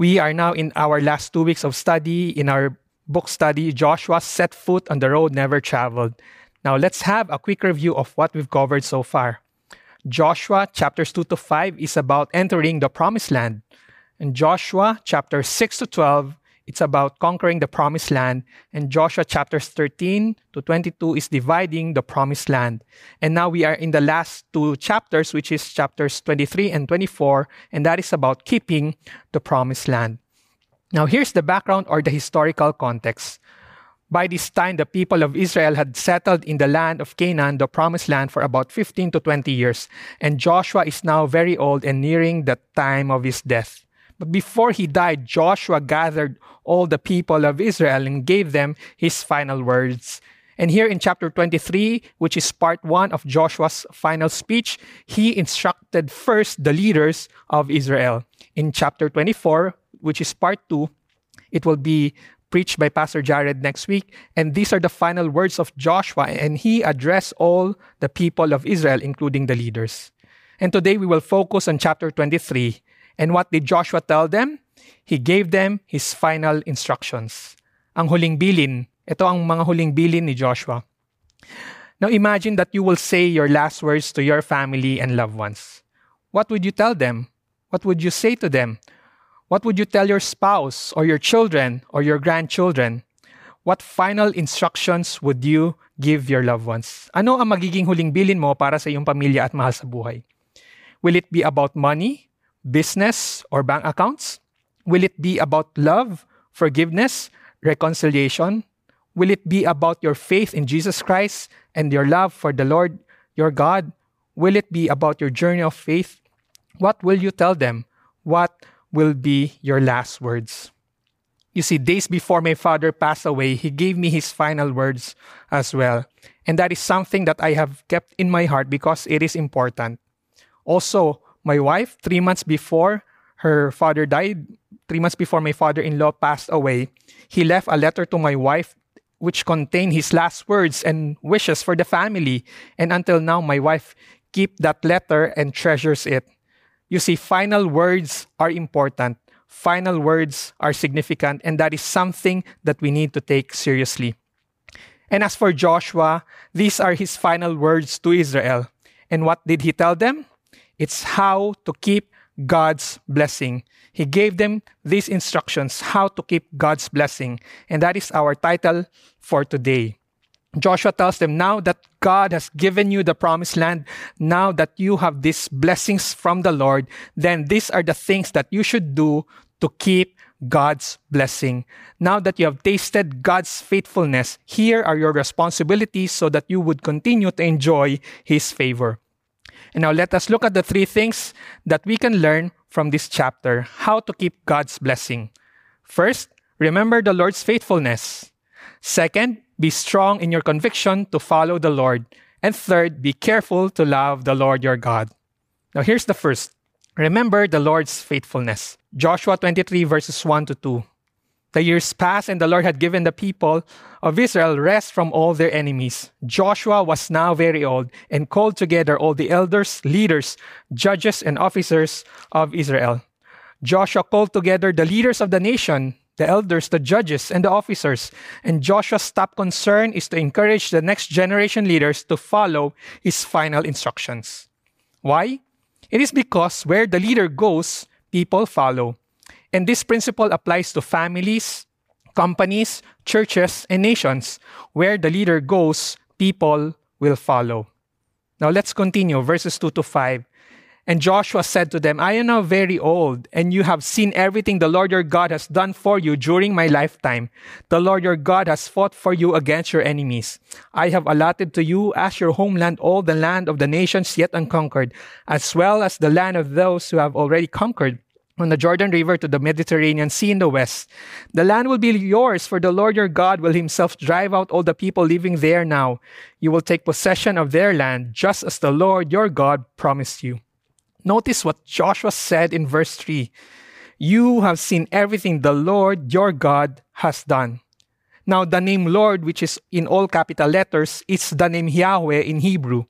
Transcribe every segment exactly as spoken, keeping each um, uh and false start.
We are now in our last two weeks of study in our book study, Joshua Set Foot on the Road Never Traveled. Now let's have a quick review of what we've covered so far. Joshua chapters two to five is about entering the promised land. And Joshua chapters six to twelve, it's about conquering the promised land. And Joshua chapters thirteen to twenty-two is dividing the promised land. And now we are in the last two chapters, which is chapters twenty-three and twenty-four, and that is about keeping the promised land. Now here's the background or the historical context. By this time, the people of Israel had settled in the land of Canaan, the promised land, for about fifteen to twenty years. And Joshua is now very old and nearing the time of his death. But before he died, Joshua gathered all the people of Israel and gave them his final words. And here in chapter twenty-three, which is part one of Joshua's final speech, he instructed first the leaders of Israel. In chapter twenty-four, which is part two, it will be preached by Pastor Jared next week. And these are the final words of Joshua. And he addressed all the people of Israel, including the leaders. And today we will focus on chapter twenty-three. And what did Joshua tell them? He gave them his final instructions. Ang huling bilin. Ito ang mga huling bilin ni Joshua. Now imagine that you will say your last words to your family and loved ones. What would you tell them? What would you say to them? What would you tell your spouse or your children or your grandchildren? What final instructions would you give your loved ones? Ano ang magiging huling bilin mo para sa iyong pamilya at mahal sa buhay? Will it be about money, business, or bank accounts? Will it be about love, forgiveness, reconciliation? Will it be about your faith in Jesus Christ and your love for the Lord, your God? Will it be about your journey of faith? What will you tell them? What will be your last words? You see, days before my father passed away, he gave me his final words as well. And that is something that I have kept in my heart because it is important. Also, my wife, three months before her father died, three months before my father-in-law passed away, he left a letter to my wife which contained his last words and wishes for the family. And until now, my wife keeps that letter and treasures it. You see, final words are important. Final words are significant, and that is something that we need to take seriously. And as for Joshua, these are his final words to Israel. And what did he tell them? It's how to keep God's blessing. He gave them these instructions, how to keep God's blessing. And that is our title for today. Joshua tells them, now that God has given you the promised land, now that you have these blessings from the Lord, then these are the things that you should do to keep God's blessing. Now that you have tasted God's faithfulness, here are your responsibilities so that you would continue to enjoy His favor. And now let us look at the three things that we can learn from this chapter, how to keep God's blessing. First, remember the Lord's faithfulness. Second, be strong in your conviction to follow the Lord. And third, be careful to love the Lord your God. Now here's the first. Remember the Lord's faithfulness. Joshua twenty-three verses one to two. The years passed and the Lord had given the people of Israel rest from all their enemies. Joshua was now very old and called together all the elders, leaders, judges, and officers of Israel. Joshua called together the leaders of the nation, the elders, the judges, and the officers. And Joshua's top concern is to encourage the next generation leaders to follow his final instructions. Why? It is because where the leader goes, people follow. And this principle applies to families, companies, churches, and nations. Where the leader goes, people will follow. Now let's continue, verses two to five. And Joshua said to them, I am now very old, and you have seen everything the Lord your God has done for you during my lifetime. The Lord your God has fought for you against your enemies. I have allotted to you as your homeland all the land of the nations yet unconquered, as well as the land of those who have already conquered, from the Jordan River to the Mediterranean Sea in the west. The land will be yours, for the Lord your God will himself drive out all the people living there now. You will take possession of their land, just as the Lord your God promised you. Notice what Joshua said in verse three. You have seen everything the Lord your God has done. Now, the name Lord, which is in all capital letters, is the name Yahweh in Hebrew,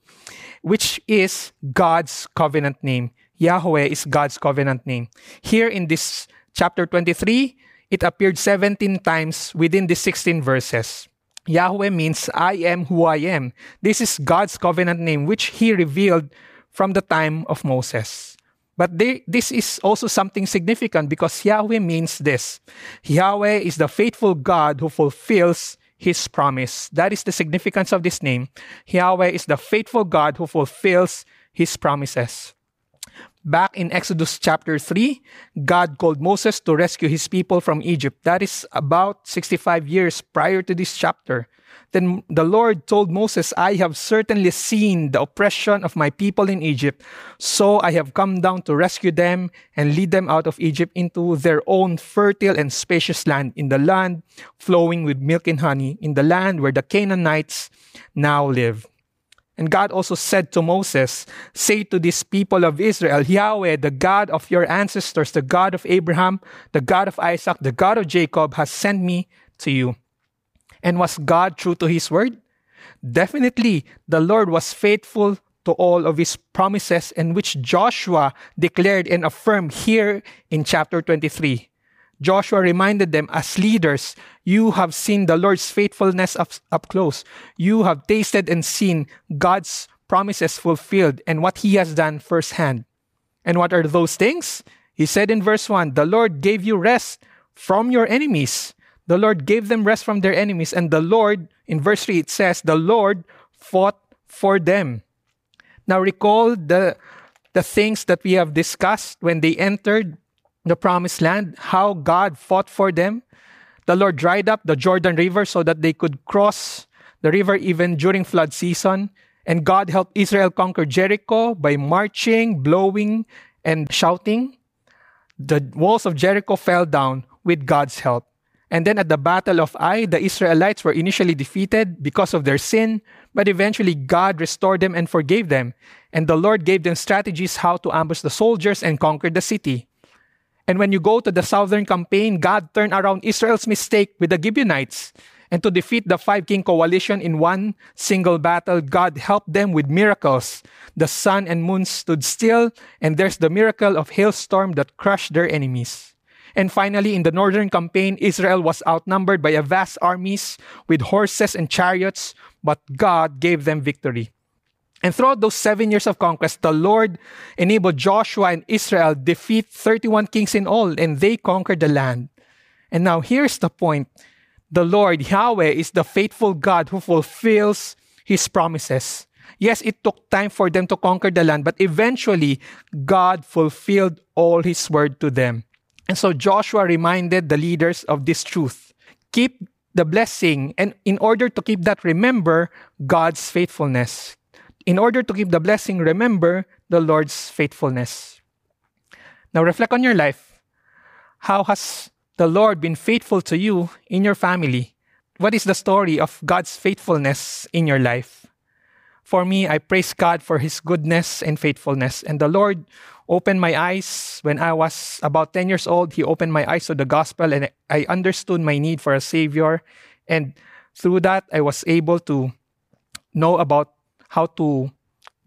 which is God's covenant name. Yahweh is God's covenant name. Here in this chapter twenty-three, it appeared seventeen times within the sixteen verses. Yahweh means I am who I am. This is God's covenant name, which he revealed from the time of Moses. But they, this is also something significant because Yahweh means this. Yahweh is the faithful God who fulfills his promise. That is the significance of this name. Yahweh is the faithful God who fulfills his promises. Back in Exodus chapter three, God called Moses to rescue his people from Egypt. That is about sixty-five years prior to this chapter. Then the Lord told Moses, I have certainly seen the oppression of my people in Egypt, so I have come down to rescue them and lead them out of Egypt into their own fertile and spacious land, in the land flowing with milk and honey, in the land where the Canaanites now live. And God also said to Moses, say to these people of Israel, Yahweh, the God of your ancestors, the God of Abraham, the God of Isaac, the God of Jacob has sent me to you. And was God true to his word? Definitely, the Lord was faithful to all of his promises, and which Joshua declared and affirmed here in chapter twenty-three. Joshua reminded them, as leaders, you have seen the Lord's faithfulness up, up close. You have tasted and seen God's promises fulfilled and what he has done firsthand. And what are those things? He said in verse one, the Lord gave you rest from your enemies. The Lord gave them rest from their enemies. And the Lord, in verse three, it says, the Lord fought for them. Now recall the, the things that we have discussed when they entered the promised land, how God fought for them. The Lord dried up the Jordan River so that they could cross the river even during flood season. And God helped Israel conquer Jericho by marching, blowing, and shouting. The walls of Jericho fell down with God's help. And then at the Battle of Ai, the Israelites were initially defeated because of their sin, but eventually God restored them and forgave them. And the Lord gave them strategies how to ambush the soldiers and conquer the city. And when you go to the southern campaign, God turned around Israel's mistake with the Gibeonites. And to defeat the five-king coalition in one single battle, God helped them with miracles. The sun and moon stood still, and there's the miracle of hailstorm that crushed their enemies. And finally, in the northern campaign, Israel was outnumbered by a vast armies with horses and chariots, but God gave them victory. And throughout those seven years of conquest, the Lord enabled Joshua and Israel defeat thirty-one kings in all, and they conquered the land. And now here's the point. The Lord, Yahweh, is the faithful God who fulfills his promises. Yes, it took time for them to conquer the land, but eventually God fulfilled all his word to them. And so Joshua reminded the leaders of this truth. Keep the blessing, and in order to keep that, remember God's faithfulness. In order to keep the blessing, remember the Lord's faithfulness. Now reflect on your life. How has the Lord been faithful to you in your family? What is the story of God's faithfulness in your life? For me, I praise God for his goodness and faithfulness. And the Lord opened my eyes. When I was about ten years old, he opened my eyes to the gospel, and I understood my need for a Savior. And through that, I was able to know about how to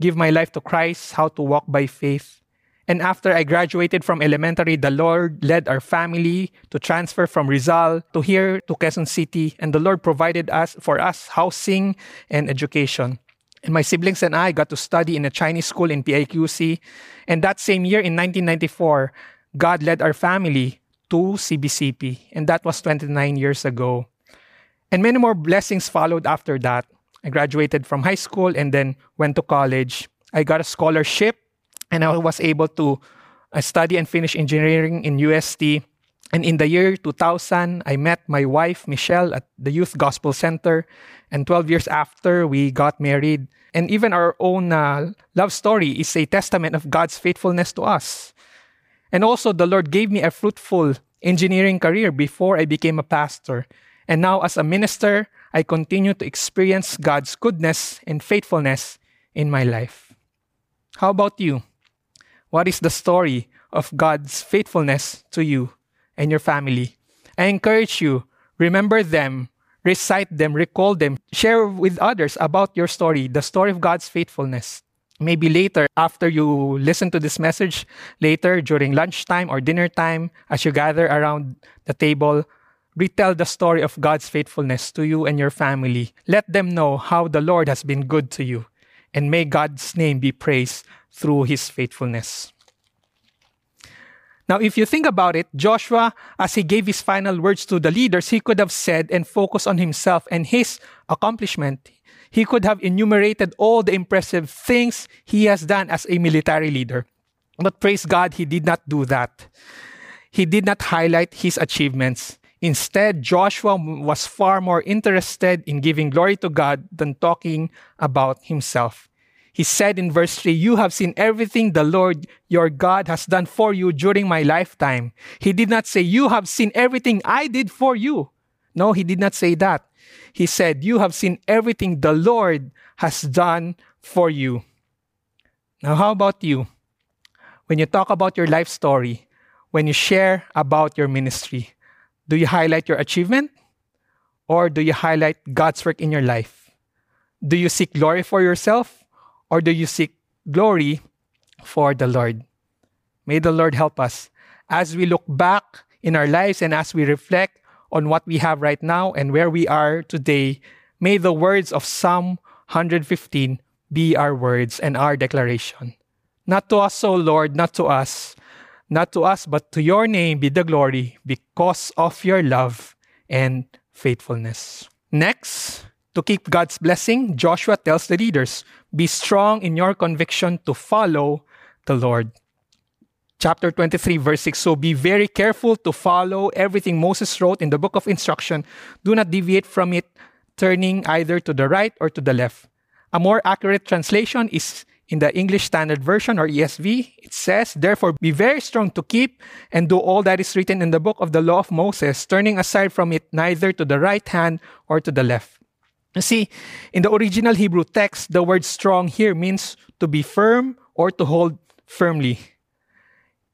give my life to Christ, how to walk by faith. And after I graduated from elementary, the Lord led our family to transfer from Rizal to here to Quezon City, and the Lord provided us for us housing and education. And my siblings and I got to study in a Chinese school in P A Q C. And that same year in nineteen ninety-four, God led our family to C B C P, and that was twenty-nine years ago. And many more blessings followed after that. I graduated from high school and then went to college. I got a scholarship, and I was able to study and finish engineering in U S T. And in the year two thousand, I met my wife, Michelle, at the Youth Gospel Center. And twelve years after, we got married. And even our own uh, love story is a testament of God's faithfulness to us. And also, the Lord gave me a fruitful engineering career before I became a pastor. And now, as a minister, I continue to experience God's goodness and faithfulness in my life. How about you? What is the story of God's faithfulness to you and your family? I encourage you, remember them, recite them, recall them, share with others about your story, the story of God's faithfulness. Maybe later, after you listen to this message, later during lunchtime or dinner time, as you gather around the table, retell the story of God's faithfulness to you and your family. Let them know how the Lord has been good to you, and may God's name be praised through his faithfulness. Now, if you think about it, Joshua, as he gave his final words to the leaders, he could have said and focused on himself and his accomplishment. He could have enumerated all the impressive things he has done as a military leader. But praise God, he did not do that. He did not highlight his achievements. Instead, Joshua was far more interested in giving glory to God than talking about himself. He said in verse three, "You have seen everything the Lord your God has done for you during my lifetime." He did not say, "You have seen everything I did for you." No, he did not say that. He said, "You have seen everything the Lord has done for you." Now, how about you? When you talk about your life story, when you share about your ministry, do you highlight your achievement, or do you highlight God's work in your life? Do you seek glory for yourself, or do you seek glory for the Lord? May the Lord help us as we look back in our lives and as we reflect on what we have right now and where we are today. May the words of Psalm one fifteen be our words and our declaration. Not to us, O Lord, not to us, Not to us, but to your name be the glory because of your love and faithfulness. Next, to keep God's blessing, Joshua tells the leaders, "Be strong in your conviction to follow the Lord." Chapter twenty-three, verse six, "So be very careful to follow everything Moses wrote in the book of instruction. Do not deviate from it, turning either to the right or to the left." A more accurate translation is in the English Standard Version or E S V, it says, "Therefore, be very strong to keep and do all that is written in the book of the law of Moses, turning aside from it neither to the right hand or to the left." You see, in the original Hebrew text, the word strong here means to be firm or to hold firmly.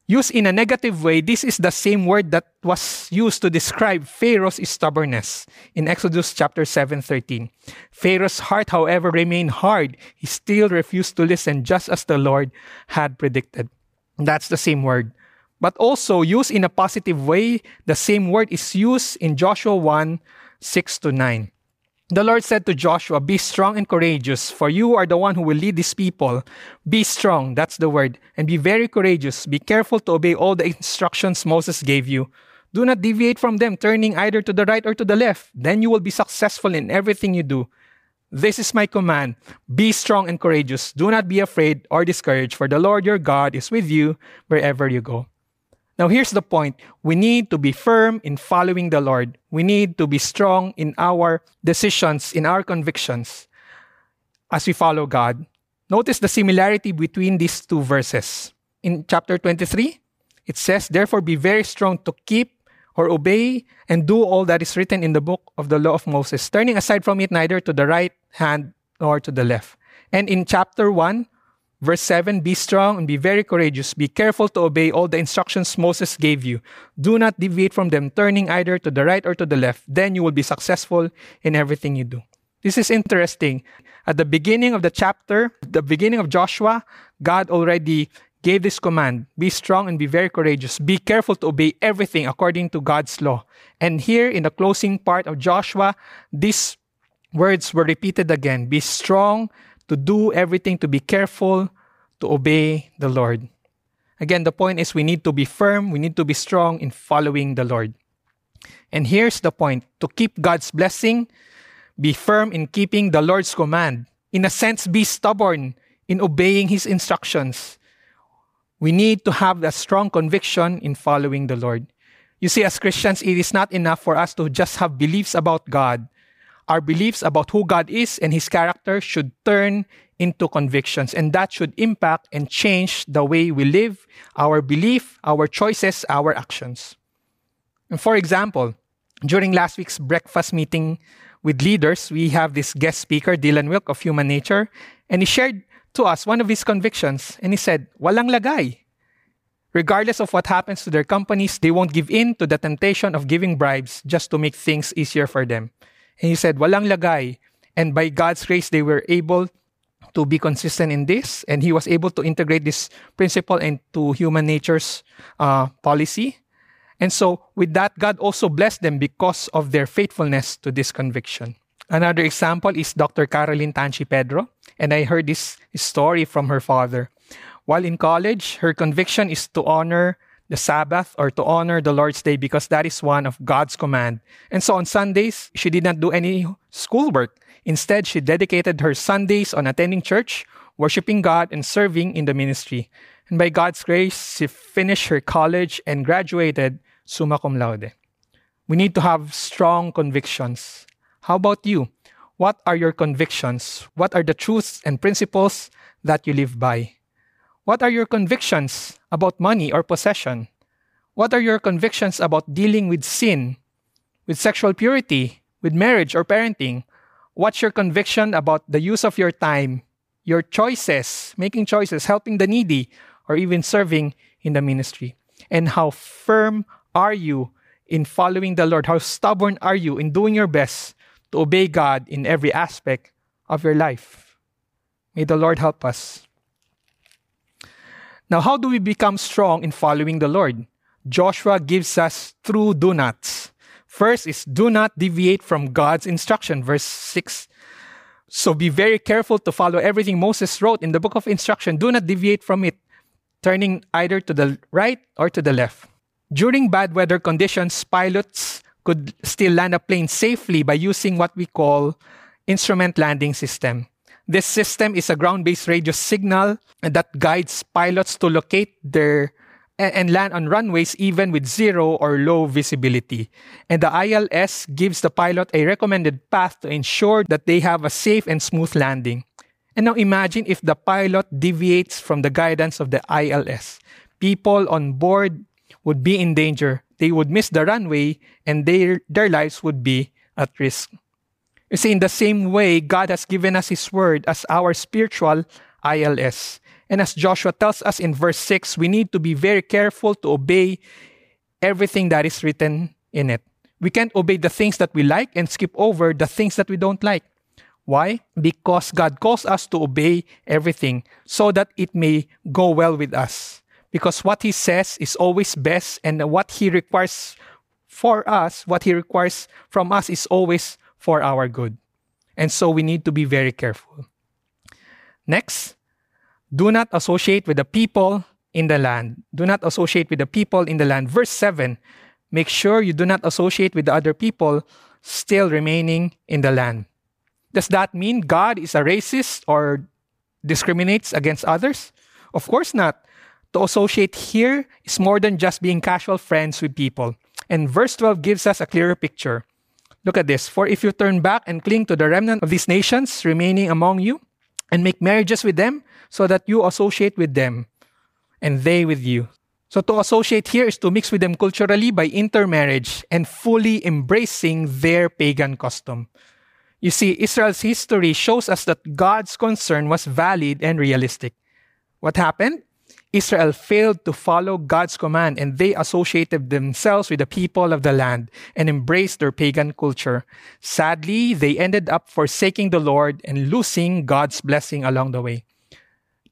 Used in a negative way, this is the same word that was used to describe Pharaoh's stubbornness in Exodus chapter seven thirteen. "Pharaoh's heart, however, remained hard. He still refused to listen, just as the Lord had predicted." That's the same word. But also used in a positive way, the same word is used in Joshua one, six to nine. The Lord said to Joshua, "Be strong and courageous, for you are the one who will lead these people. Be strong," that's the word, "and be very courageous. Be careful to obey all the instructions Moses gave you. Do not deviate from them, turning either to the right or to the left. Then you will be successful in everything you do. This is my command. Be strong and courageous. Do not be afraid or discouraged, for the Lord your God is with you wherever you go." Now, here's the point. We need to be firm in following the Lord. We need to be strong in our decisions, in our convictions as we follow God. Notice the similarity between these two verses. In chapter twenty-three, it says, "Therefore, be very strong to keep or obey and do all that is written in the book of the law of Moses, turning aside from it neither to the right hand nor to the left." And in chapter one, verse seven, "Be strong and be very courageous. Be careful to obey all the instructions Moses gave you. Do not deviate from them, turning either to the right or to the left. Then you will be successful in everything you do." This is interesting. At the beginning of the chapter, the beginning of Joshua, God already gave this command, "Be strong and be very courageous. Be careful to obey everything according to God's law." And here in the closing part of Joshua, these words were repeated again, "Be strong to do everything, to be careful, to obey the Lord." Again, the point is we need to be firm, we need to be strong in following the Lord. And here's the point. To keep God's blessing, be firm in keeping the Lord's command. In a sense, be stubborn in obeying his instructions. We need to have a strong conviction in following the Lord. You see, as Christians, it is not enough for us to just have beliefs about God. Our beliefs about who God is and his character should turn into convictions, and that should impact and change the way we live, our belief, our choices, our actions. And for example, during last week's breakfast meeting with leaders, we have this guest speaker, Dylan Wilk of Human Nature, and he shared to us one of his convictions, and he said, "Walang lagay. Regardless of what happens to their companies, they won't give in to the temptation of giving bribes just to make things easier for them." And he said, "Walang lagay." And by God's grace, they were able to be consistent in this, and he was able to integrate this principle into Human Nature's uh, policy. And so with that, God also blessed them because of their faithfulness to this conviction. Another example is Doctor Caroline Tanchi Pedro, and I heard this story from her father. While in college, her conviction is to honor the Sabbath or to honor the Lord's Day because that is one of God's command. And so on Sundays, she did not do any schoolwork. Instead, she dedicated her Sundays on attending church, worshiping God, and serving in the ministry. And by God's grace, she finished her college and graduated summa cum laude. We need to have strong convictions. How about you? What are your convictions? What are the truths and principles that you live by? What are your convictions about money or possession? What are your convictions about dealing with sin, with sexual purity, with marriage or parenting? What's your conviction about the use of your time, your choices, making choices, helping the needy, or even serving in the ministry? And how firm are you in following the Lord? How stubborn are you in doing your best to obey God in every aspect of your life? May the Lord help us. Now, how do we become strong in following the Lord? Joshua gives us true do nots. First is do not deviate from God's instruction, verse six. So be very careful to follow everything Moses wrote in the book of instruction. Do not deviate from it, turning either to the right or to the left. During bad weather conditions, pilots could still land a plane safely by using what we call instrument landing system. This system is a ground-based radio signal that guides pilots to locate their and land on runways even with zero or low visibility. And the I L S gives the pilot a recommended path to ensure that they have a safe and smooth landing. And now imagine if the pilot deviates from the guidance of the I L S. People on board would be in danger. They would miss the runway and their, their lives would be at risk. You see, in the same way, God has given us His Word as our spiritual I L S. And as Joshua tells us in verse six, we need to be very careful to obey everything that is written in it. We can't obey the things that we like and skip over the things that we don't like. Why? Because God calls us to obey everything so that it may go well with us. Because what He says is always best, and what He requires for us, what He requires from us is always for our good. And so we need to be very careful. Next, do not associate with the people in the land. Do not associate with the people in the land. Verse seven, make sure you do not associate with the other people still remaining in the land. Does that mean God is a racist or discriminates against others? Of course not. To associate here is more than just being casual friends with people. And verse twelve gives us a clearer picture. Look at this. For if you turn back and cling to the remnant of these nations remaining among you, and make marriages with them, so that you associate with them, and they with you. So to associate here is to mix with them culturally by intermarriage and fully embracing their pagan custom. You see, Israel's history shows us that God's concern was valid and realistic. What happened? Israel failed to follow God's command, and they associated themselves with the people of the land and embraced their pagan culture. Sadly, they ended up forsaking the Lord and losing God's blessing along the way.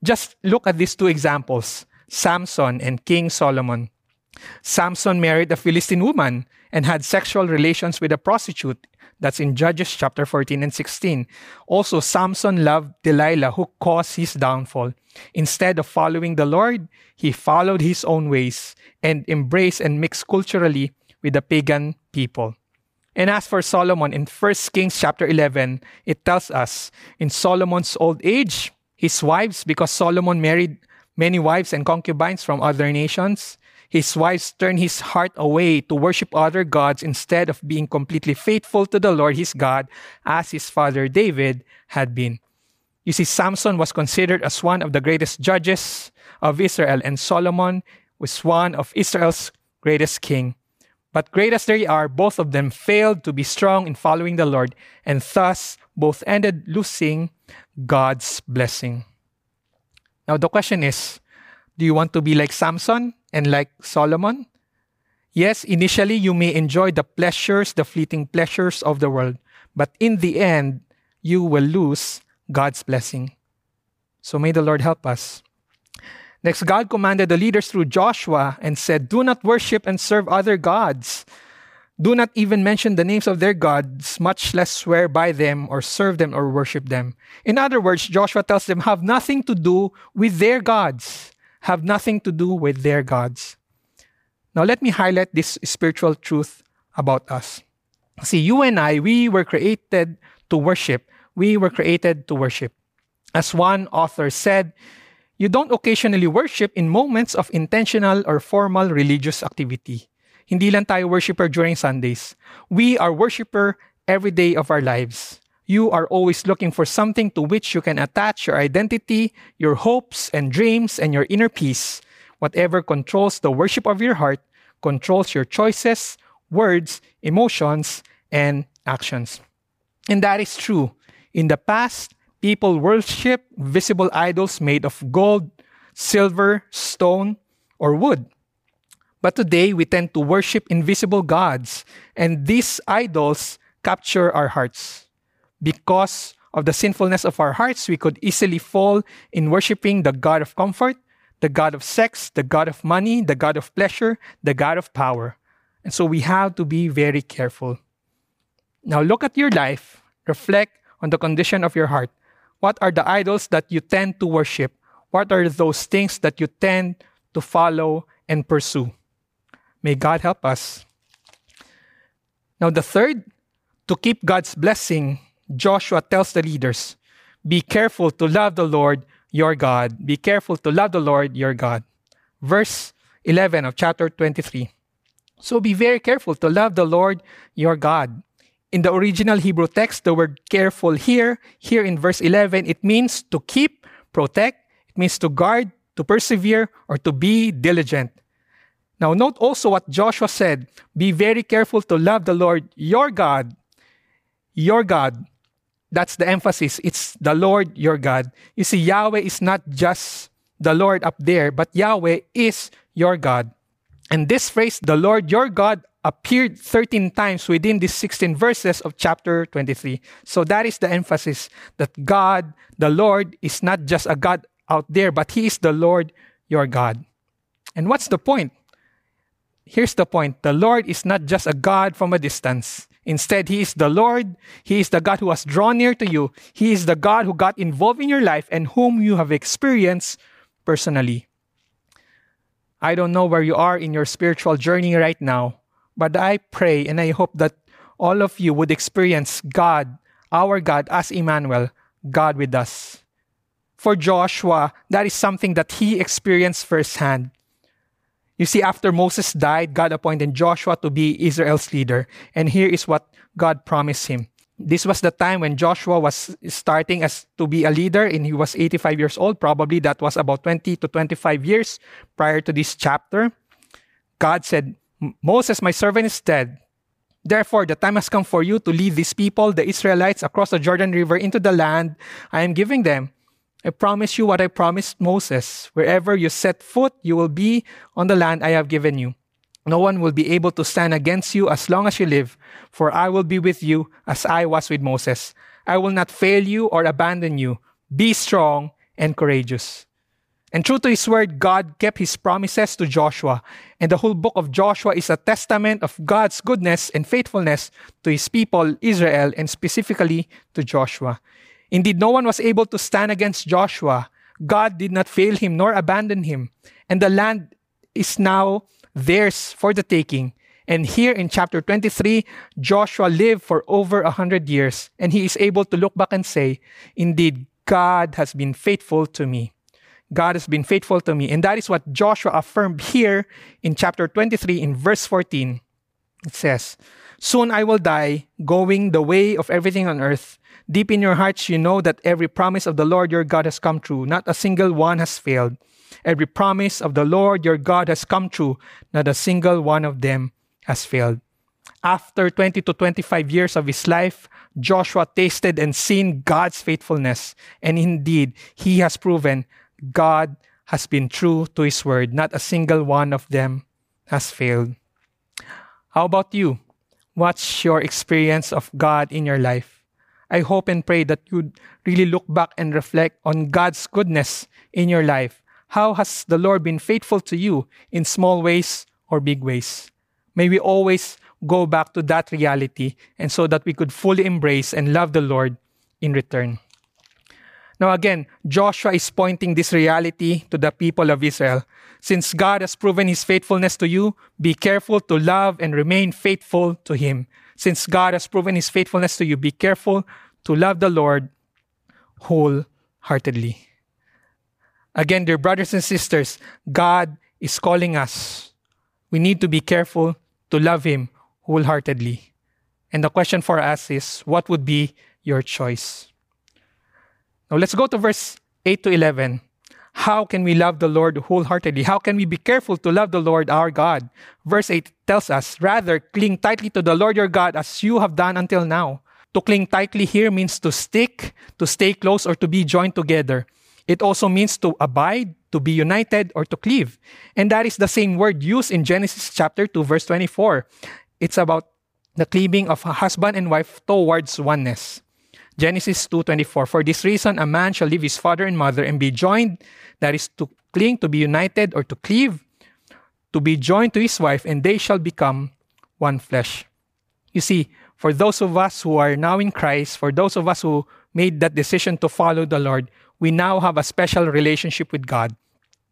Just look at these two examples, Samson and King Solomon. Samson married a Philistine woman and had sexual relations with a prostitute. That's in Judges chapter fourteen and sixteen. Also, Samson loved Delilah, who caused his downfall. Instead of following the Lord, he followed his own ways and embraced and mixed culturally with the pagan people. And as for Solomon, in First Kings chapter eleven, it tells us, in Solomon's old age, his wives, because Solomon married many wives and concubines from other nations, his wives turned his heart away to worship other gods instead of being completely faithful to the Lord his God as his father David had been. You see, Samson was considered as one of the greatest judges of Israel, and Solomon was one of Israel's greatest king. But great as they are, both of them failed to be strong in following the Lord, and thus both ended losing God's blessing. Now the question is, do you want to be like Samson and like Solomon? Yes, initially you may enjoy the pleasures, the fleeting pleasures of the world, but in the end, you will lose God's blessing. So may the Lord help us. Next, God commanded the leaders through Joshua and said, do not worship and serve other gods. Do not even mention the names of their gods, much less swear by them or serve them or worship them. In other words, Joshua tells them, have nothing to do with their gods. Have nothing to do with their gods. Now let me highlight this spiritual truth about us. See, you and I, we were created to worship. We were created to worship. As one author said, you don't occasionally worship in moments of intentional or formal religious activity. Hindi lang tayo worshiper during Sundays. We are worshiper every day of our lives. You are always looking for something to which you can attach your identity, your hopes and dreams, and your inner peace. Whatever controls the worship of your heart controls your choices, words, emotions, and actions. And that is true. In the past, people worship visible idols made of gold, silver, stone, or wood. But today, we tend to worship invisible gods, and these idols capture our hearts. Because of the sinfulness of our hearts, we could easily fall in worshiping the god of comfort, the god of sex, the god of money, the god of pleasure, the god of power. And so we have to be very careful. Now look at your life, reflect on the condition of your heart. What are the idols that you tend to worship? What are those things that you tend to follow and pursue? May God help us. Now the third, to keep God's blessing, Joshua tells the leaders, be careful to love the Lord your God. Be careful to love the Lord your God. Verse eleven of chapter twenty-three. So be very careful to love the Lord your God. In the original Hebrew text, the word careful here, here in verse eleven, it means to keep, protect. It means to guard, to persevere, or to be diligent. Now note also what Joshua said, be very careful to love the Lord your God. Your God. That's the emphasis. It's the Lord your God. You see, Yahweh is not just the Lord up there, but Yahweh is your God. And this phrase, the Lord your God, appeared thirteen times within these sixteen verses of chapter twenty-three. So that is the emphasis, that God, the Lord, is not just a God out there, but He is the Lord your God. And what's the point? Here's the point. The Lord is not just a God from a distance. Instead, He is the Lord. He is the God who has drawn near to you. He is the God who got involved in your life and whom you have experienced personally. I don't know where you are in your spiritual journey right now, but I pray and I hope that all of you would experience God, our God, as Emmanuel, God with us. For Joshua, that is something that he experienced firsthand. You see, after Moses died, God appointed Joshua to be Israel's leader. And here is what God promised him. This was the time when Joshua was starting as to be a leader, and he was eighty-five years old. Probably that was about twenty to twenty-five years prior to this chapter. God said, Moses, my servant, is dead. Therefore, the time has come for you to lead these people, the Israelites, across the Jordan River into the land I am giving them. I promise you what I promised Moses. Wherever you set foot, you will be on the land I have given you. No one will be able to stand against you as long as you live, for I will be with you as I was with Moses. I will not fail you or abandon you. Be strong and courageous. And true to His word, God kept His promises to Joshua. And the whole book of Joshua is a testament of God's goodness and faithfulness to His people, Israel, and specifically to Joshua. Indeed, no one was able to stand against Joshua. God did not fail him nor abandon him. And the land is now theirs for the taking. And here in chapter twenty-three, Joshua lived for over one hundred years. And he is able to look back and say, indeed, God has been faithful to me. God has been faithful to me. And that is what Joshua affirmed here in chapter twenty-three in verse fourteen. It says, soon I will die, going the way of everything on earth. Deep in your hearts, you know that every promise of the Lord your God has come true. Not a single one has failed. Every promise of the Lord your God has come true. Not a single one of them has failed. After twenty to twenty-five years of his life, Joshua tasted and seen God's faithfulness. And indeed, he has proven God has been true to his word. Not a single one of them has failed. How about you? What's your experience of God in your life? I hope and pray that you'd really look back and reflect on God's goodness in your life. How has the Lord been faithful to you in small ways or big ways? May we always go back to that reality, and so that we could fully embrace and love the Lord in return. Now again, Joshua is pointing this reality to the people of Israel. Since God has proven His faithfulness to you, be careful to love and remain faithful to Him. Since God has proven His faithfulness to you, be careful to love the Lord wholeheartedly. Again, dear brothers and sisters, God is calling us. We need to be careful to love Him wholeheartedly. And the question for us is, what would be your choice? Now let's go to verse eight to eleven. How can we love the Lord wholeheartedly? How can we be careful to love the Lord our God? Verse eight tells us, rather, cling tightly to the Lord your God as you have done until now. To cling tightly here means to stick, to stay close, or to be joined together. It also means to abide, to be united, or to cleave. And that is the same word used in Genesis chapter two, verse twenty-four. It's about the cleaving of a husband and wife towards oneness. Genesis two twenty-four, for this reason, a man shall leave his father and mother and be joined, that is to cling, to be united, or to cleave, to be joined to his wife, and they shall become one flesh. You see, for those of us who are now in Christ, for those of us who made that decision to follow the Lord, we now have a special relationship with God.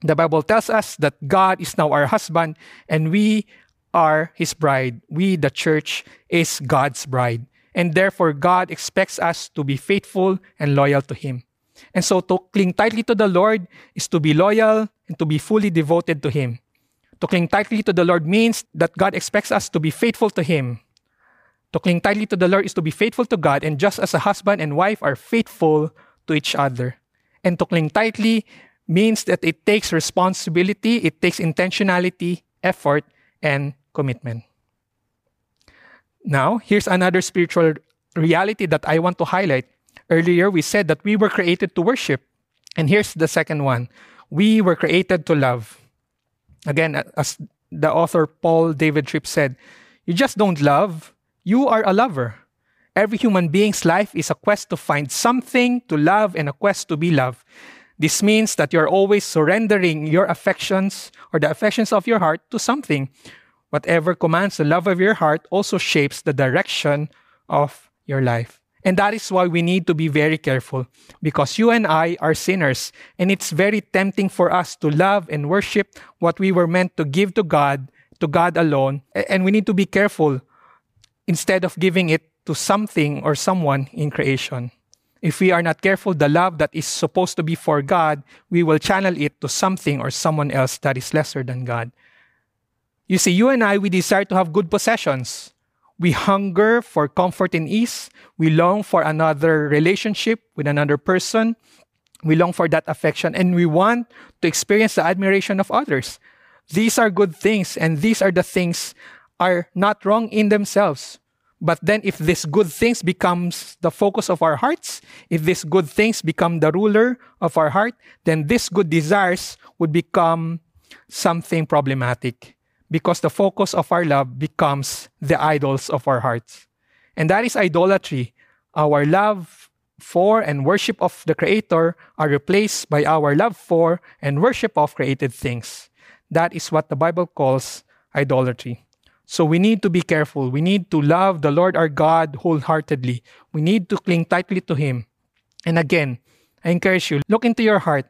The Bible tells us that God is now our husband and we are His bride. We, the church, is God's bride. And therefore, God expects us to be faithful and loyal to Him. And so to cling tightly to the Lord is to be loyal and to be fully devoted to Him. To cling tightly to the Lord means that God expects us to be faithful to Him. To cling tightly to the Lord is to be faithful to God, and just as a husband and wife are faithful to each other. And to cling tightly means that it takes responsibility, it takes intentionality, effort, and commitment. Now, here's another spiritual reality that I want to highlight. Earlier, we said that we were created to worship. And here's the second one. We were created to love. Again, as the author Paul David Tripp said, you just don't love, you are a lover. Every human being's life is a quest to find something to love and a quest to be loved. This means that you're always surrendering your affections or the affections of your heart to something. Whatever commands the love of your heart also shapes the direction of your life. And that is why we need to be very careful, because you and I are sinners, and it's very tempting for us to love and worship what we were meant to give to God, to God alone. And we need to be careful instead of giving it to something or someone in creation. If we are not careful, the love that is supposed to be for God, we will channel it to something or someone else that is lesser than God. You see, you and I, we desire to have good possessions. We hunger for comfort and ease. We long for another relationship with another person. We long for that affection, and we want to experience the admiration of others. These are good things, and these are the things are not wrong in themselves. But then if these good things becomes the focus of our hearts, if these good things become the ruler of our heart, then these good desires would become something problematic. Because the focus of our love becomes the idols of our hearts. And that is idolatry. Our love for and worship of the Creator are replaced by our love for and worship of created things. That is what the Bible calls idolatry. So we need to be careful. We need to love the Lord our God wholeheartedly. We need to cling tightly to Him. And again, I encourage you, look into your heart.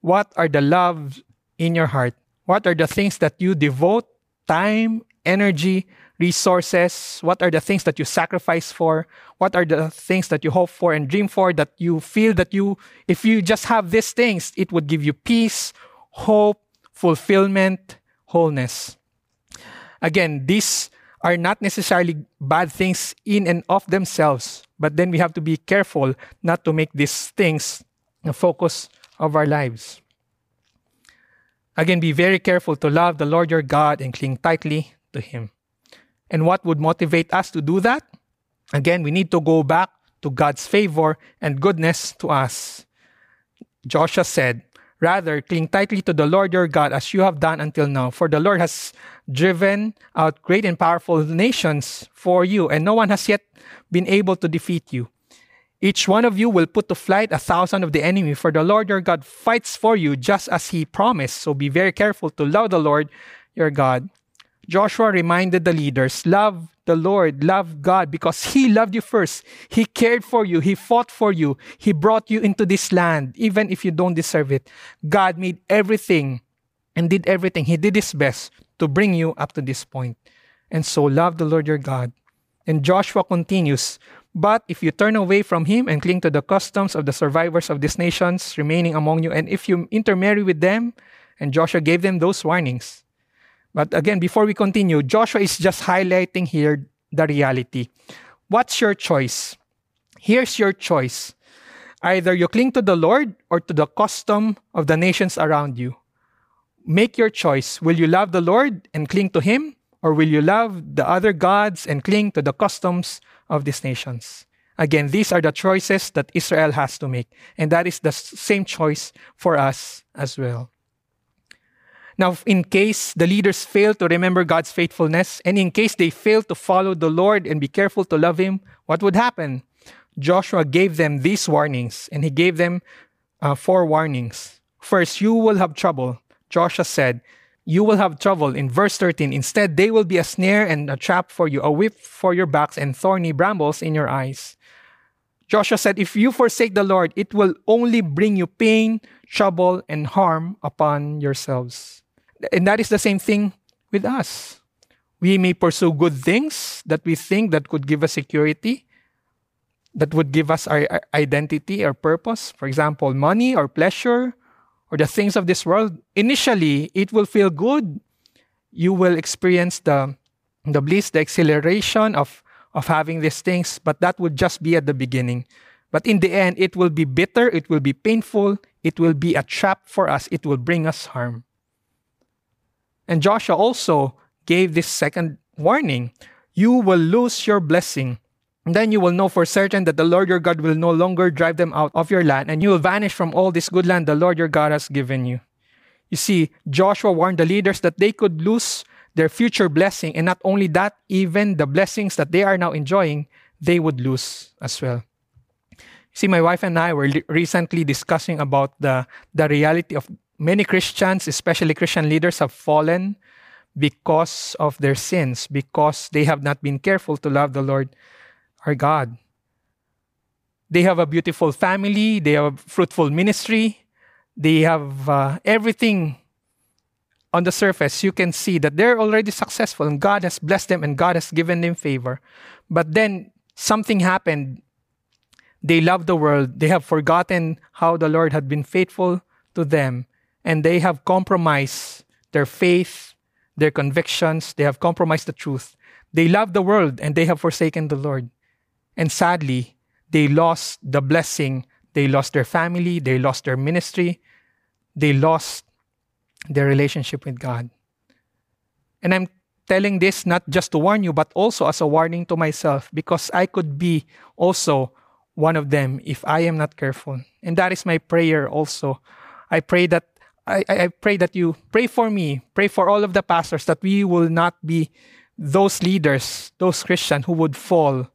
What are the loves in your heart? What are the things that you devote time, energy, resources? What are the things that you sacrifice for? What are the things that you hope for and dream for, that you feel that you, if you just have these things, it would give you peace, hope, fulfillment, wholeness? Again, these are not necessarily bad things in and of themselves, but then we have to be careful not to make these things the focus of our lives. Again, be very careful to love the Lord your God and cling tightly to Him. And what would motivate us to do that? Again, we need to go back to God's favor and goodness to us. Joshua said, rather, cling tightly to the Lord your God as you have done until now. For the Lord has driven out great and powerful nations for you, and no one has yet been able to defeat you. Each one of you will put to flight a thousand of the enemy, for the Lord your God fights for you just as he promised. So be very careful to love the Lord your God. Joshua reminded the leaders, love the Lord, love God, because he loved you first. He cared for you. He fought for you. He brought you into this land, even if you don't deserve it. God made everything and did everything. He did his best to bring you up to this point. And so love the Lord your God. And Joshua continues, but if you turn away from him and cling to the customs of the survivors of these nations remaining among you, and if you intermarry with them, and Joshua gave them those warnings. But again, before we continue, Joshua is just highlighting here the reality. What's your choice? Here's your choice. Either you cling to the Lord or to the custom of the nations around you. Make your choice. Will you love the Lord and cling to him? Or will you love the other gods and cling to the customs of these nations? Again, these are the choices that Israel has to make. And that is the same choice for us as well. Now, in case the leaders fail to remember God's faithfulness, and in case they fail to follow the Lord and be careful to love him, what would happen? Joshua gave them these warnings, and he gave them uh, four warnings. First, you will have trouble. Joshua said, you will have trouble. In verse thirteen, instead, they will be a snare and a trap for you, a whip for your backs and thorny brambles in your eyes. Joshua said, if you forsake the Lord, it will only bring you pain, trouble, and harm upon yourselves. And that is the same thing with us. We may pursue good things that we think that could give us security, that would give us our identity or purpose. For example, money or pleasure, or the things of this world. Initially, it will feel good. You will experience the, the bliss, the exhilaration of, of having these things, but that would just be at the beginning. But in the end, it will be bitter, it will be painful, it will be a trap for us, it will bring us harm. And Joshua also gave this second warning. You will lose your blessing. And then you will know for certain that the Lord your God will no longer drive them out of your land, and you will vanish from all this good land the Lord your God has given you. You see, Joshua warned the leaders that they could lose their future blessing, and not only that, even the blessings that they are now enjoying, they would lose as well. You see, my wife and I were li- recently discussing about the, the reality of many Christians, especially Christian leaders, have fallen because of their sins, because they have not been careful to love the Lord our God. They have a beautiful family. They have a fruitful ministry. They have uh, everything on the surface. You can see that they're already successful and God has blessed them and God has given them favor. But then something happened. They love the world. They have forgotten how the Lord had been faithful to them. And they have compromised their faith, their convictions. They have compromised the truth. They love the world and they have forsaken the Lord. And sadly, they lost the blessing. They lost their family. They lost their ministry. They lost their relationship with God. And I'm telling this not just to warn you, but also as a warning to myself, because I could be also one of them if I am not careful. And that is my prayer also. I pray that I, I pray that you pray for me, pray for all of the pastors, that we will not be those leaders, those Christians who would fall.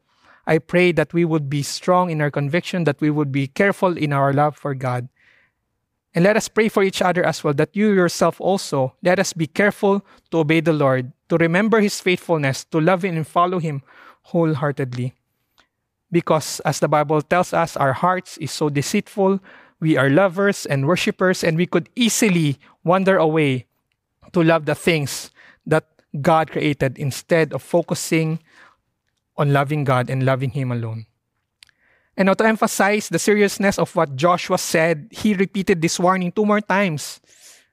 I pray that we would be strong in our conviction, that we would be careful in our love for God. And let us pray for each other as well, that you yourself also, let us be careful to obey the Lord, to remember his faithfulness, to love him and follow him wholeheartedly. Because as the Bible tells us, our hearts is so deceitful, we are lovers and worshipers, and we could easily wander away to love the things that God created instead of focusing on loving God and loving him alone. And now to emphasize the seriousness of what Joshua said, he repeated this warning two more times.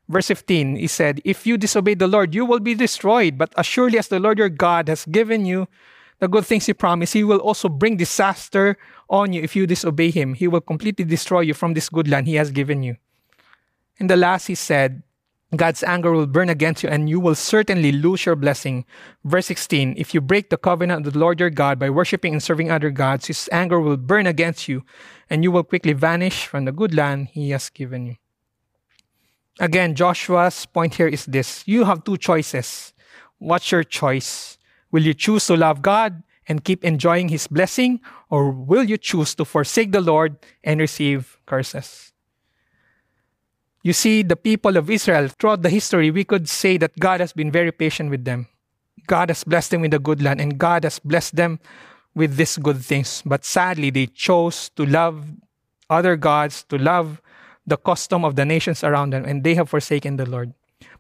Verse fifteen, he said, if you disobey the Lord, you will be destroyed, but as surely as the Lord your God has given you the good things he promised, he will also bring disaster on you if you disobey him. He will completely destroy you from this good land he has given you. And the last he said, God's anger will burn against you and you will certainly lose your blessing. Verse sixteen, if you break the covenant of the Lord your God by worshiping and serving other gods, his anger will burn against you and you will quickly vanish from the good land he has given you. Again, Joshua's point here is this. You have two choices. What's your choice? Will you choose to love God and keep enjoying His blessing, or will you choose to forsake the Lord and receive curses? You see, the people of Israel, throughout the history, we could say that God has been very patient with them. God has blessed them with the good land, and God has blessed them with these good things. But sadly, they chose to love other gods, to love the custom of the nations around them, and they have forsaken the Lord.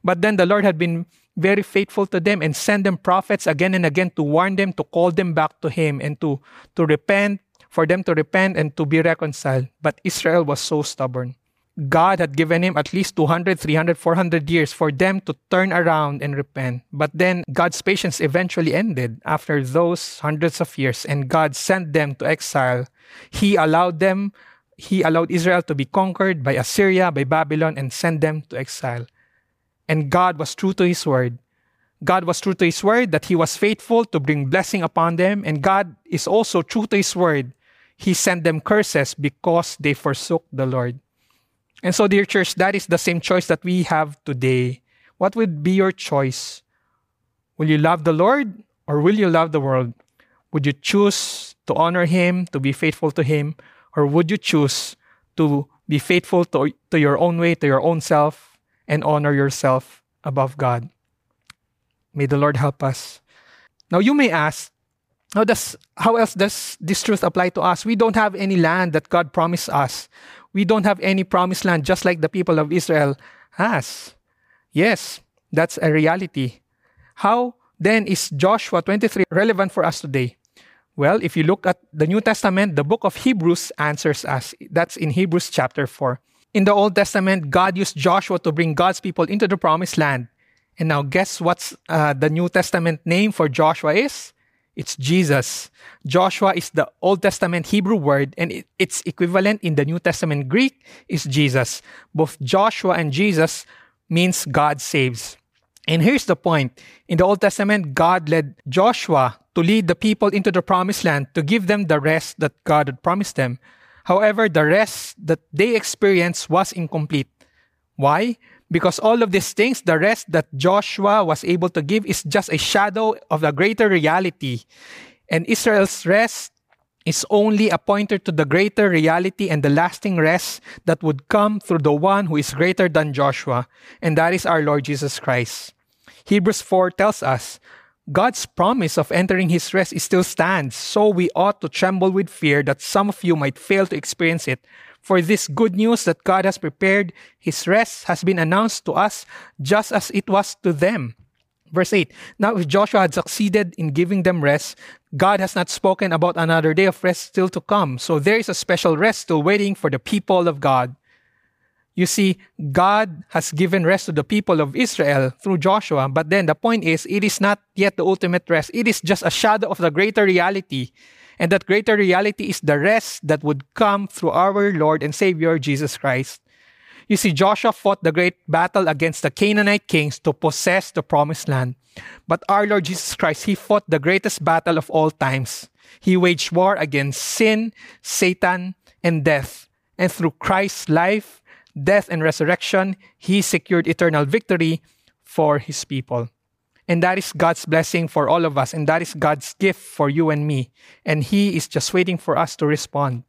But then the Lord had been very faithful to them and sent them prophets again and again to warn them, to call them back to Him, and to, to repent, for them to repent and to be reconciled. But Israel was so stubborn. God had given him at least two hundred, three hundred, four hundred years for them to turn around and repent. But then God's patience eventually ended after those hundreds of years, and God sent them to exile. He allowed them, He allowed Israel to be conquered by Assyria, by Babylon, and sent them to exile. And God was true to His word. God was true to His word that He was faithful to bring blessing upon them, and God is also true to His word. He sent them curses because they forsook the Lord. And so, dear church, that is the same choice that we have today. What would be your choice? Will you love the Lord, or will you love the world? Would you choose to honor Him, to be faithful to Him, or would you choose to be faithful to, to your own way, to your own self, and honor yourself above God? May the Lord help us. Now, you may ask, How does how else does this truth apply to us? We don't have any land that God promised us. We don't have any promised land, just like the people of Israel has. Yes, that's a reality. How then is Joshua twenty-three relevant for us today? Well, if you look at the New Testament, the book of Hebrews answers us. That's in Hebrews chapter four. In the Old Testament, God used Joshua to bring God's people into the promised land. And now guess what's uh, the New Testament name for Joshua is? It's Jesus. Joshua is the Old Testament Hebrew word, and it, its equivalent in the New Testament Greek is Jesus. Both Joshua and Jesus means God saves. And here's the point. In the Old Testament, God led Joshua to lead the people into the promised land, to give them the rest that God had promised them. However, the rest that they experienced was incomplete. Why? Because all of these things, the rest that Joshua was able to give, is just a shadow of the greater reality. And Israel's rest is only a pointer to the greater reality and the lasting rest that would come through the one who is greater than Joshua, and that is our Lord Jesus Christ. Hebrews four tells us, God's promise of entering His rest still stands, so we ought to tremble with fear that some of you might fail to experience it. For this good news that God has prepared, His rest, has been announced to us just as it was to them. Verse eight, now if Joshua had succeeded in giving them rest, God has not spoken about another day of rest still to come. So there is a special rest still waiting for the people of God. You see, God has given rest to the people of Israel through Joshua, but then the point is, it is not yet the ultimate rest. It is just a shadow of the greater reality. And that greater reality is the rest that would come through our Lord and Savior, Jesus Christ. You see, Joshua fought the great battle against the Canaanite kings to possess the promised land. But our Lord Jesus Christ, He fought the greatest battle of all times. He waged war against sin, Satan, and death. And through Christ's life, death, and resurrection, He secured eternal victory for His people. And that is God's blessing for all of us, and that is God's gift for you and me. And He is just waiting for us to respond.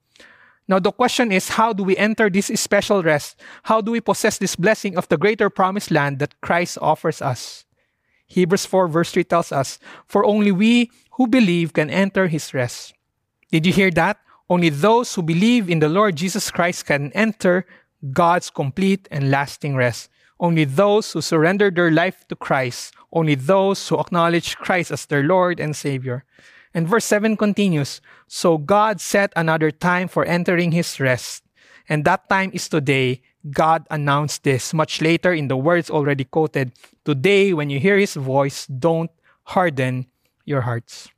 Now the question is, how do we enter this special rest? How do we possess this blessing of the greater promised land that Christ offers us? Hebrews four verse three tells us, for only we who believe can enter His rest. Did you hear that? Only those who believe in the Lord Jesus Christ can enter God's complete and lasting rest. Only those who surrender their life to Christ, only those who acknowledge Christ as their Lord and Savior. And verse seven continues, so God set another time for entering His rest, and that time is today. God announced this much later in the words already quoted. Today, when you hear His voice, don't harden your hearts.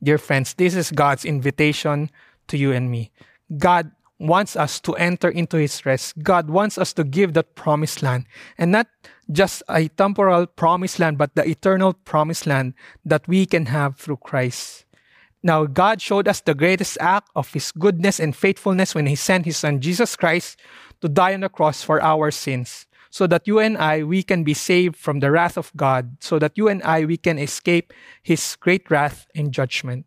Dear friends, this is God's invitation to you and me. God wants us to enter into His rest. God wants us to give that promised land. And not just a temporal promised land, but the eternal promised land that we can have through Christ. Now, God showed us the greatest act of His goodness and faithfulness when He sent His Son, Jesus Christ, to die on the cross for our sins. so that you and I, we can be saved from the wrath of God, so that you and I, we can escape His great wrath and judgment.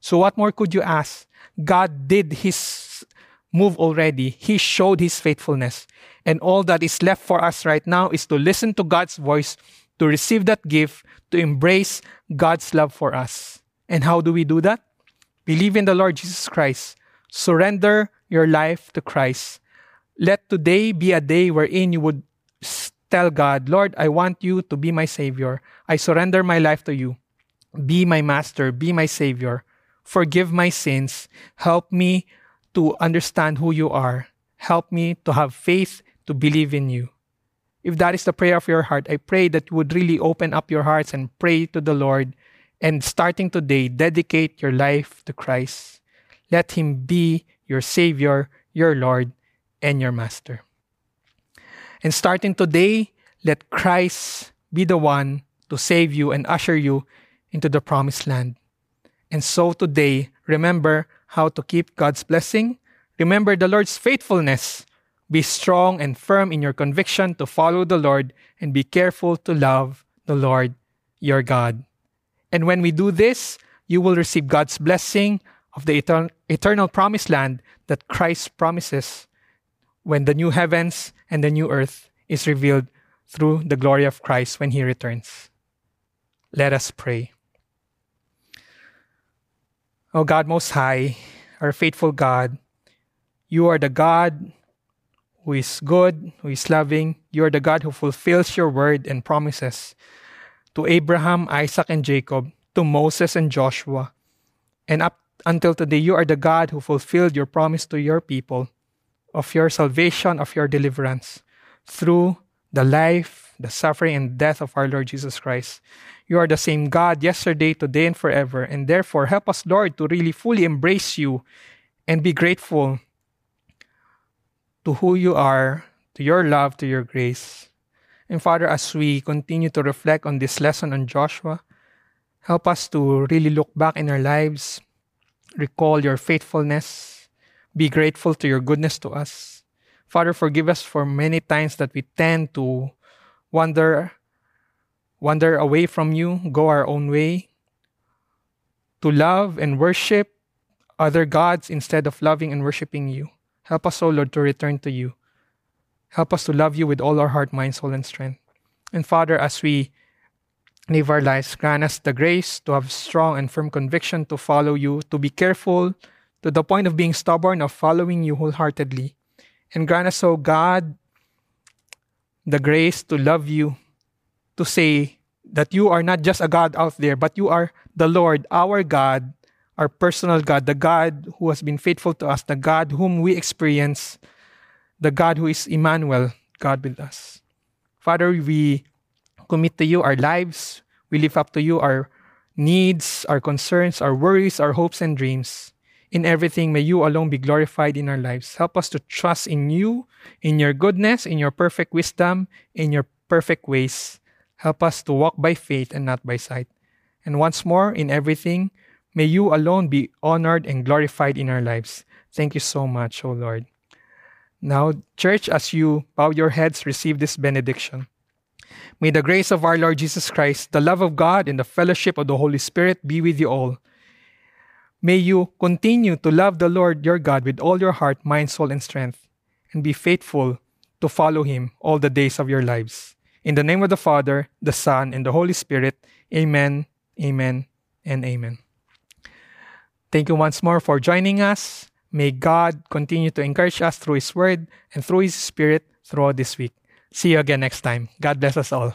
So what more could you ask? God did His move already. He showed His faithfulness. And all that is left for us right now is to listen to God's voice, to receive that gift, to embrace God's love for us. And how do we do that? Believe in the Lord Jesus Christ. Surrender your life to Christ. Let today be a day wherein you would tell God, Lord, I want you to be my Savior. I surrender my life to you. Be my Master. Be my Savior. Forgive my sins. Help me to understand who you are. Help me to have faith to believe in you. If that is the prayer of your heart, I pray that you would really open up your hearts and pray to the Lord. And starting today, dedicate your life to Christ. Let Him be your Savior, your Lord, and your Master. And starting today, let Christ be the one to save you and usher you into the promised land. And so today, remember how to keep God's blessing. Remember the Lord's faithfulness. Be strong and firm in your conviction to follow the Lord, and be careful to love the Lord, your God. And when we do this, you will receive God's blessing of the etern- eternal promised land that Christ promises when the new heavens and the new earth is revealed through the glory of Christ when He returns. Let us pray. O God Most High, our faithful God, you are the God who is good, who is loving. You are the God who fulfills your word and promises to Abraham, Isaac, and Jacob, to Moses and Joshua. And up until today, you are the God who fulfilled your promise to your people of your salvation, of your deliverance through the life, the suffering, and death of our Lord Jesus Christ. You are the same God yesterday, today, and forever. And therefore, help us, Lord, to really fully embrace you and be grateful to who you are, to your love, to your grace. And Father, as we continue to reflect on this lesson on Joshua, help us to really look back in our lives, recall your faithfulness, be grateful to your goodness to us. Father, forgive us for many times that we tend to wander, wander away from you, go our own way, to love and worship other gods instead of loving and worshiping you. Help us, O Lord, to return to you. Help us to love you with all our heart, mind, soul, and strength. And Father, as we live our lives, grant us the grace to have strong and firm conviction to follow you, to be careful to the point of being stubborn, of following you wholeheartedly. And grant us, O God, the grace to love you, to say that you are not just a God out there, but you are the Lord, our God, our personal God, the God who has been faithful to us, the God whom we experience, the God who is Emmanuel, God with us. Father, we commit to you our lives. We lift up to you our needs, our concerns, our worries, our hopes and dreams. In everything, may you alone be glorified in our lives. Help us to trust in you, in your goodness, in your perfect wisdom, in your perfect ways. Help us to walk by faith and not by sight. And once more, in everything, may you alone be honored and glorified in our lives. Thank you so much, O Lord. Now, church, as you bow your heads, receive this benediction. May the grace of our Lord Jesus Christ, the love of God, and the fellowship of the Holy Spirit be with you all. May you continue to love the Lord your God with all your heart, mind, soul, and strength, and be faithful to follow Him all the days of your lives. In the name of the Father, the Son, and the Holy Spirit, amen, amen, and amen. Thank you once more for joining us. May God continue to encourage us through His Word and through His Spirit throughout this week. See you again next time. God bless us all.